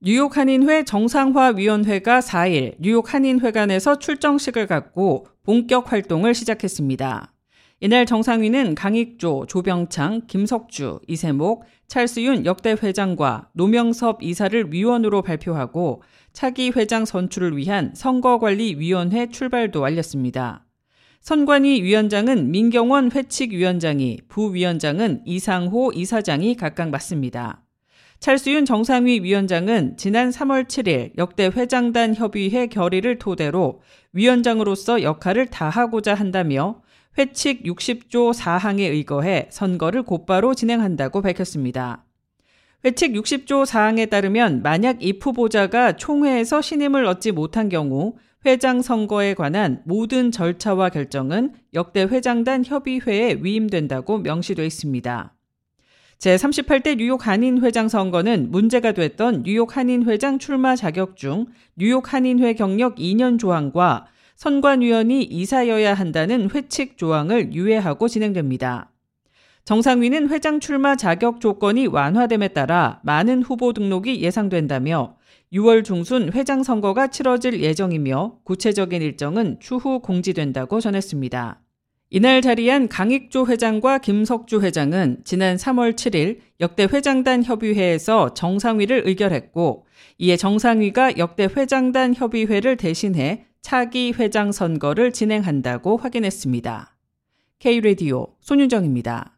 뉴욕한인회 정상화위원회가 4일 뉴욕한인회관에서 출정식을 갖고 본격 활동을 시작했습니다. 이날 정상위는 강익조, 조병창, 김석주, 이세목, 찰스윤 역대 회장과 노명섭 이사를 위원으로 발표하고 차기 회장 선출을 위한 선거관리위원회 출발도 알렸습니다. 선관위 위원장은 민경원 회칙위원장이, 부위원장은 이상호 이사장이 각각 맡습니다. 찰스윤 정상위 위원장은 지난 3월 7일 역대 회장단 협의회 결의를 토대로 위원장으로서 역할을 다하고자 한다며 회칙 60조 4항에 의거해 선거를 곧바로 진행한다고 밝혔습니다. 회칙 60조 4항에 따르면 만약 이 후보자가 총회에서 신임을 얻지 못한 경우 회장 선거에 관한 모든 절차와 결정은 역대 회장단 협의회에 위임된다고 명시돼 있습니다. 제38대 뉴욕 한인회장 선거는 문제가 됐던 뉴욕 한인회장 출마 자격 중 뉴욕 한인회 경력 2년 조항과 선관위원이 이사여야 한다는 회칙 조항을 유예하고 진행됩니다. 정상위는 회장 출마 자격 조건이 완화됨에 따라 많은 후보 등록이 예상된다며 6월 중순 회장 선거가 치러질 예정이며 구체적인 일정은 추후 공지된다고 전했습니다. 이날 자리한 강익조 회장과 김석주 회장은 지난 3월 7일 역대 회장단 협의회에서 정상위를 의결했고 이에 정상위가 역대 회장단 협의회를 대신해 차기 회장 선거를 진행한다고 확인했습니다. K-radio 손윤정입니다.